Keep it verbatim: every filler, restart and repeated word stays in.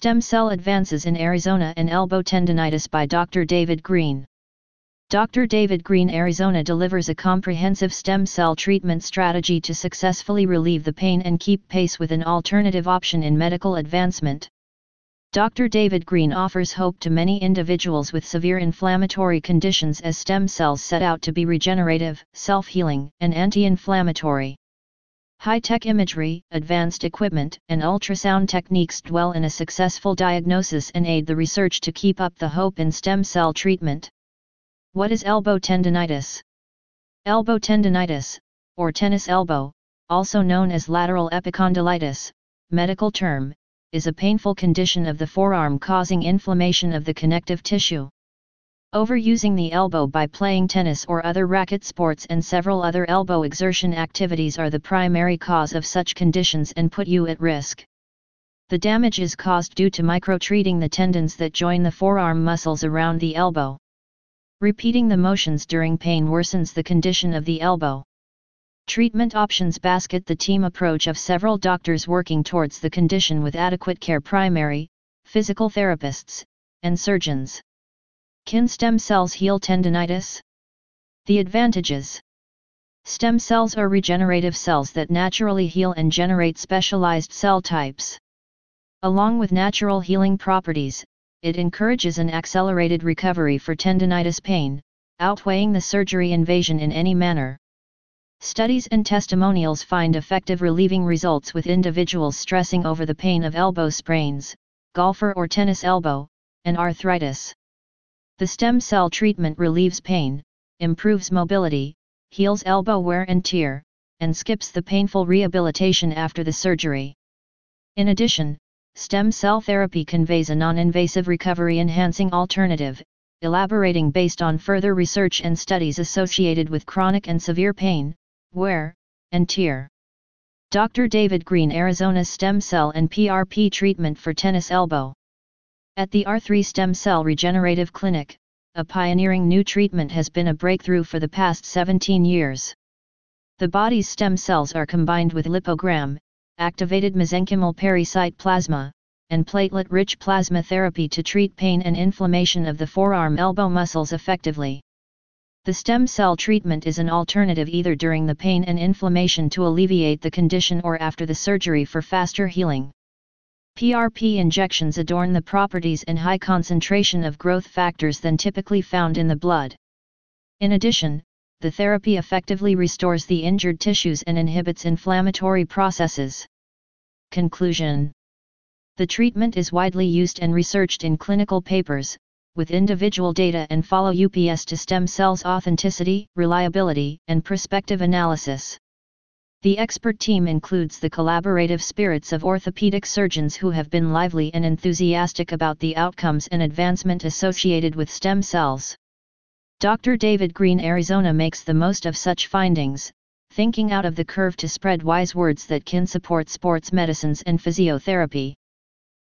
Stem Cell Advances in Arizona and Elbow Tendinitis by Doctor David Greene. Doctor David Greene, Arizona delivers a comprehensive stem cell treatment strategy to successfully relieve the pain and keep pace with an alternative option in medical advancement. Doctor David Greene offers hope to many individuals with severe inflammatory conditions as stem cells set out to be regenerative, self-healing, and anti-inflammatory. High-tech imagery, advanced equipment, and ultrasound techniques dwell in a successful diagnosis and aid the research to keep up the hope in stem cell treatment. What is elbow tendinitis? Elbow tendinitis, or tennis elbow, also known as lateral epicondylitis, medical term, is a painful condition of the forearm causing inflammation of the connective tissue. Overusing the elbow by playing tennis or other racket sports and several other elbow exertion activities are the primary cause of such conditions and put you at risk. The damage is caused due to microtreating the tendons that join the forearm muscles around the elbow. Repeating the motions during pain worsens the condition of the elbow. Treatment options basket the team approach of several doctors working towards the condition with adequate care: primary, physical therapists, and surgeons. Can stem cells heal tendinitis? The advantages. Stem cells are regenerative cells that naturally heal and generate specialized cell types. Along with natural healing properties, it encourages an accelerated recovery for tendinitis pain, outweighing the surgery invasion in any manner. Studies and testimonials find effective relieving results with individuals stressing over the pain of elbow sprains, golfer or tennis elbow, and arthritis. The stem cell treatment relieves pain, improves mobility, heals elbow wear and tear, and skips the painful rehabilitation after the surgery. In addition, stem cell therapy conveys a non-invasive recovery-enhancing alternative, elaborating based on further research and studies associated with chronic and severe pain, wear, and tear. Doctor David Greene, Arizona's stem cell and P R P treatment for tennis elbow. At the R three Stem Cell Regenerative Clinic, a pioneering new treatment has been a breakthrough for the past seventeen years. The body's stem cells are combined with lipogram, activated mesenchymal pericyte plasma, and platelet-rich plasma therapy to treat pain and inflammation of the forearm elbow muscles effectively. The stem cell treatment is an alternative either during the pain and inflammation to alleviate the condition or after the surgery for faster healing. P R P injections adorn the properties and high concentration of growth factors than typically found in the blood. In addition, the therapy effectively restores the injured tissues and inhibits inflammatory processes. Conclusion. The treatment is widely used and researched in clinical papers, with individual data and follow-ups to stem cells' authenticity, reliability, and prospective analysis. The expert team includes the collaborative spirits of orthopedic surgeons who have been lively and enthusiastic about the outcomes and advancement associated with stem cells. Doctor David Greene, Arizona makes the most of such findings, thinking out of the curve to spread wise words that can support sports medicines and physiotherapy.